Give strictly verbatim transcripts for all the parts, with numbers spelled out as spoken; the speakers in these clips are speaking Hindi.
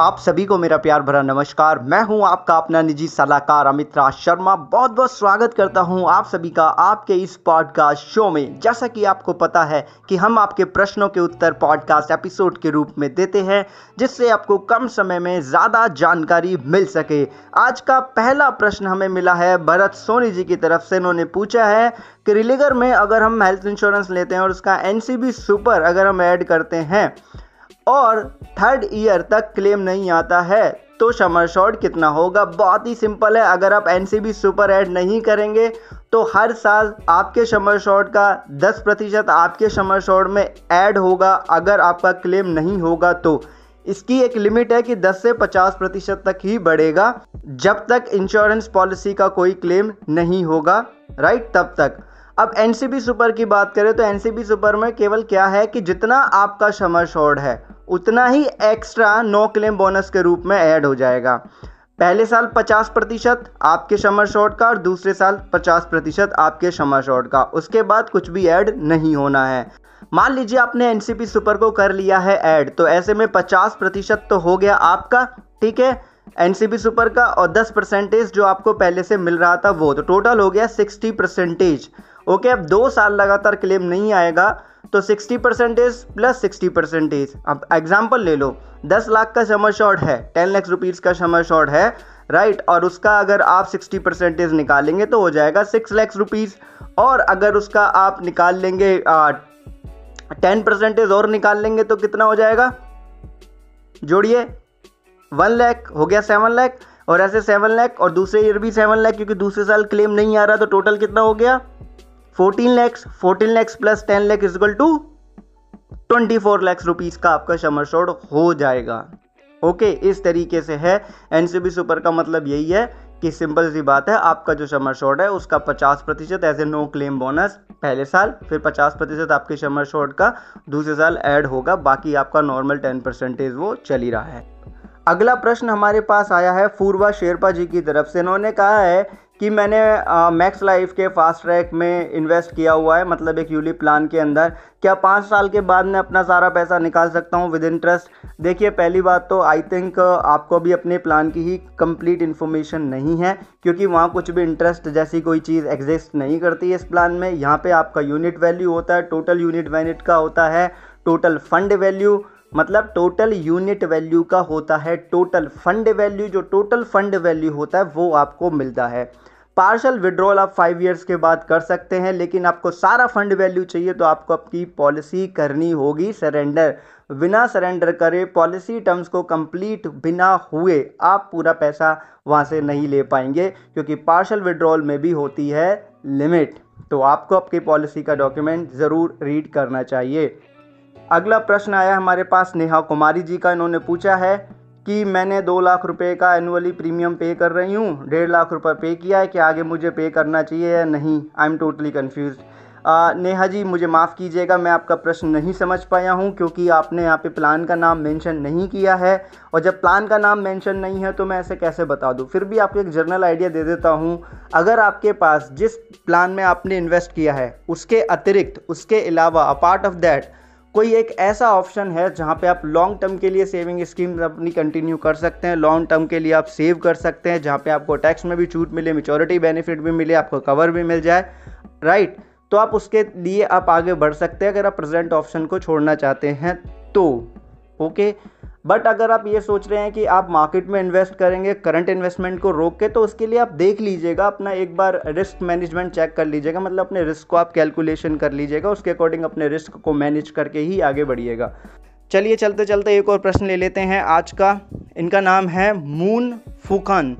आप सभी को मेरा प्यार भरा नमस्कार। मैं हूं आपका अपना निजी सलाहकार अमित राज शर्मा। बहुत बहुत स्वागत करता हूं आप सभी का आपके इस पॉडकास्ट शो में। जैसा कि आपको पता है कि हम आपके प्रश्नों के उत्तर पॉडकास्ट एपिसोड के रूप में देते हैं, जिससे आपको कम समय में ज़्यादा जानकारी मिल सके। आज का पहला प्रश्न हमें मिला है भरत सोनी जी की तरफ से। उन्होंने पूछा है कि रिलिगर में अगर हम हेल्थ इंश्योरेंस लेते हैं और उसका एनसीबी सुपर अगर हम ऐड करते हैं और थर्ड ईयर तक क्लेम नहीं आता है तो सम एश्योर्ड कितना होगा? बहुत ही सिंपल है, अगर आप एनसीबी सुपर ऐड नहीं करेंगे तो हर साल आपके सम एश्योर्ड का दस प्रतिशत आपके सम एश्योर्ड में ऐड होगा अगर आपका क्लेम नहीं होगा तो। इसकी एक लिमिट है कि दस से पचास प्रतिशत तक ही बढ़ेगा जब तक इंश्योरेंस पॉलिसी का कोई क्लेम नहीं होगा, राइट, तब तक। अब एनसीबी सुपर की बात करें तो एनसीबी सुपर में केवल क्या है कि जितना आपका सम एश्योर्ड है उतना ही एक्स्ट्रा नो क्लेम बोनस के रूप में ऐड हो जाएगा। पहले साल पचास प्रतिशत आपके सम एश्योर्ड का और दूसरे साल पचास प्रतिशत आपके सम एश्योर्ड का, उसके बाद कुछ भी ऐड नहीं होना है। मान लीजिए आपने एनसीपी सुपर को कर लिया है ऐड, तो ऐसे में पचास प्रतिशत तो हो गया आपका, ठीक है, एनसीपी सुपर का, और दस परसेंटेज जो आपको पहले से मिल रहा था वो, तो टोटल हो गया साठ परसेंटेज। ओके, अब दो साल लगातार क्लेम नहीं आएगा तो साठ परसेंटेज प्लस साठ परसेंटेज। अब एग्जाम्पल ले लो, दस लाख का सम एश्योर्ड है, दस लाख रुपीस का सम एश्योर्ड है, राइट, और उसका अगर आप साठ परसेंटेज निकालेंगे तो हो जाएगा छह लाख रुपीस, और अगर उसका आप निकाल लेंगे आ, दस परसेंटेज और निकाल लेंगे तो कितना हो जाएगा, जोड़िए, एक लाख हो गया, सात लाख, और ऐसे सात लाख, और दूसरे ईयर भी सात लाख, क्योंकि दूसरे साल क्लेम नहीं आ रहा, तो टोटल कितना हो गया चौदह लैक्स। चौदह लैक्स प्लस दस लैक्स इज इक्वल टू चौबीस लैक्स रुपीस का आपका सम एश्योर्ड हो जाएगा। ओके, इस तरीके से है एनसीबी सुपर का मतलब। यही है कि सिंपल सी बात है, आपका जो सम एश्योर्ड है उसका पचास प्रतिशत as a no claim bonus पहले साल, फिर पचास प्रतिशत आपके सम एश्योर्ड का दूसरे साल ऐड होगा, बाकी आपका नॉर्मल दस परसेंटेज वो चल ही रहा है। अगला प्रश्न हमारे पास आया है फूर्वा शेरपा जी की तरफ से। इन्होंने कहा है कि मैंने मैक्स लाइफ के फास्ट ट्रैक में इन्वेस्ट किया हुआ है, मतलब एक यूलिप प्लान के अंदर, क्या पाँच साल के बाद मैं अपना सारा पैसा निकाल सकता हूँ विद इंटरेस्ट? देखिए, पहली बात तो आई थिंक आपको भी अपने प्लान की ही कंप्लीट इन्फॉर्मेशन नहीं है, क्योंकि वहाँ कुछ भी इंटरेस्ट जैसी कोई चीज़ एग्जिस्ट नहीं करती है इस प्लान में। यहाँ पर आपका यूनिट वैल्यू होता है, टोटल यूनिट वैल्यू का होता है, टोटल फंड वैल्यू मतलब टोटल यूनिट वैल्यू का होता है, टोटल फंड वैल्यू, जो टोटल फंड वैल्यू होता है वो आपको मिलता है। पार्शल विड्रॉल आप फाइव इयर्स के बाद कर सकते हैं, लेकिन आपको सारा फंड वैल्यू चाहिए तो आपको आपकी पॉलिसी करनी होगी सरेंडर। बिना सरेंडर करे, पॉलिसी टर्म्स को कंप्लीट बिना हुए आप पूरा पैसा वहाँ से नहीं ले पाएंगे, क्योंकि पार्शल विड्रॉल में भी होती है लिमिट, तो आपको आपकी पॉलिसी का डॉक्यूमेंट ज़रूर रीड करना चाहिए। अगला प्रश्न आया हमारे पास नेहा कुमारी जी का। इन्होंने पूछा है कि मैंने दो लाख रुपए का एनुअली प्रीमियम पे कर रही हूँ, डेढ़ लाख रुपए पे किया है, कि आगे मुझे पे करना चाहिए या नहीं? I am totally confuse. Neha ji, मुझे माफ़ कीजिएगा, मैं आपका प्रश्न नहीं समझ पाया हूँ, क्योंकि आपने यहाँ पे प्लान का नाम मेंशन नहीं किया है, और जब प्लान का नाम मेंशन नहीं है तो मैं ऐसे कैसे बता दूँ। फिर भी आपको एक जनरल आइडिया दे देता हूँ, अगर आपके पास जिस प्लान में आपने इन्वेस्ट किया है उसके अतिरिक्त, उसके अलावा, अपार्ट ऑफ दैट, कोई एक ऐसा ऑप्शन है जहाँ पे आप लॉन्ग टर्म के लिए सेविंग स्कीम अपनी कंटिन्यू कर सकते हैं, लॉन्ग टर्म के लिए आप सेव कर सकते हैं, जहाँ पे आपको टैक्स में भी छूट मिले, मैच्योरिटी बेनिफिट भी मिले, आपको कवर भी मिल जाए, राइट, तो आप उसके लिए आप आगे बढ़ सकते हैं अगर आप प्रेजेंट ऑप्शन को छोड़ना चाहते हैं तो। ओके, बट अगर आप ये सोच रहे हैं कि आप मार्केट में इन्वेस्ट करेंगे करंट इन्वेस्टमेंट को रोक के, तो उसके लिए आप देख लीजिएगा, अपना एक बार रिस्क मैनेजमेंट चेक कर लीजिएगा, मतलब अपने रिस्क को आप कैलकुलेशन कर लीजिएगा, उसके अकॉर्डिंग अपने रिस्क को मैनेज करके ही आगे बढ़िएगा। चलिए, चलते चलते एक और प्रश्न ले लेते हैं आज का। इनका नाम है मून फुकन।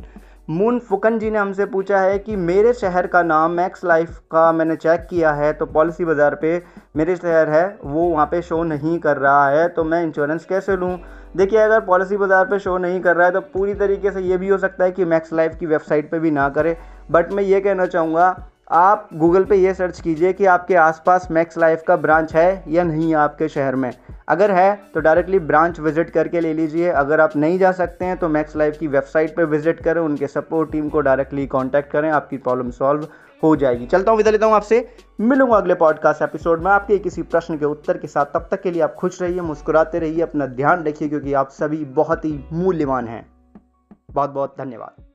मून फुकन जी ने हमसे पूछा है कि मेरे शहर का नाम मैक्स लाइफ का मैंने चेक किया है, तो पॉलिसी बाज़ार पे मेरे शहर है वो वहाँ पे शो नहीं कर रहा है, तो मैं इंश्योरेंस कैसे लूँ? देखिए, अगर पॉलिसी बाज़ार पे शो नहीं कर रहा है तो पूरी तरीके से ये भी हो सकता है कि मैक्स लाइफ की वेबसाइट पे भी ना करे, बट मैं ये कहना चाहूँगा आप गूगल पे ये सर्च कीजिए कि आपके आसपास मैक्स लाइफ का ब्रांच है या नहीं है आपके शहर में। अगर है तो डायरेक्टली ब्रांच विजिट करके ले लीजिए, अगर आप नहीं जा सकते हैं तो मैक्स लाइफ की वेबसाइट पर विजिट करें, उनके सपोर्ट टीम को डायरेक्टली कॉन्टैक्ट करें, आपकी प्रॉब्लम सॉल्व हो जाएगी। चलता हूँ, विदा लेता हूँ आपसे, मिलूंगा अगले पॉडकास्ट एपिसोड में आपके किसी प्रश्न के उत्तर के साथ। तब तक के लिए आप खुश रहिए, मुस्कुराते रहिए, अपना ध्यान रखिए, क्योंकि आप सभी बहुत ही मूल्यवान हैं। बहुत बहुत धन्यवाद।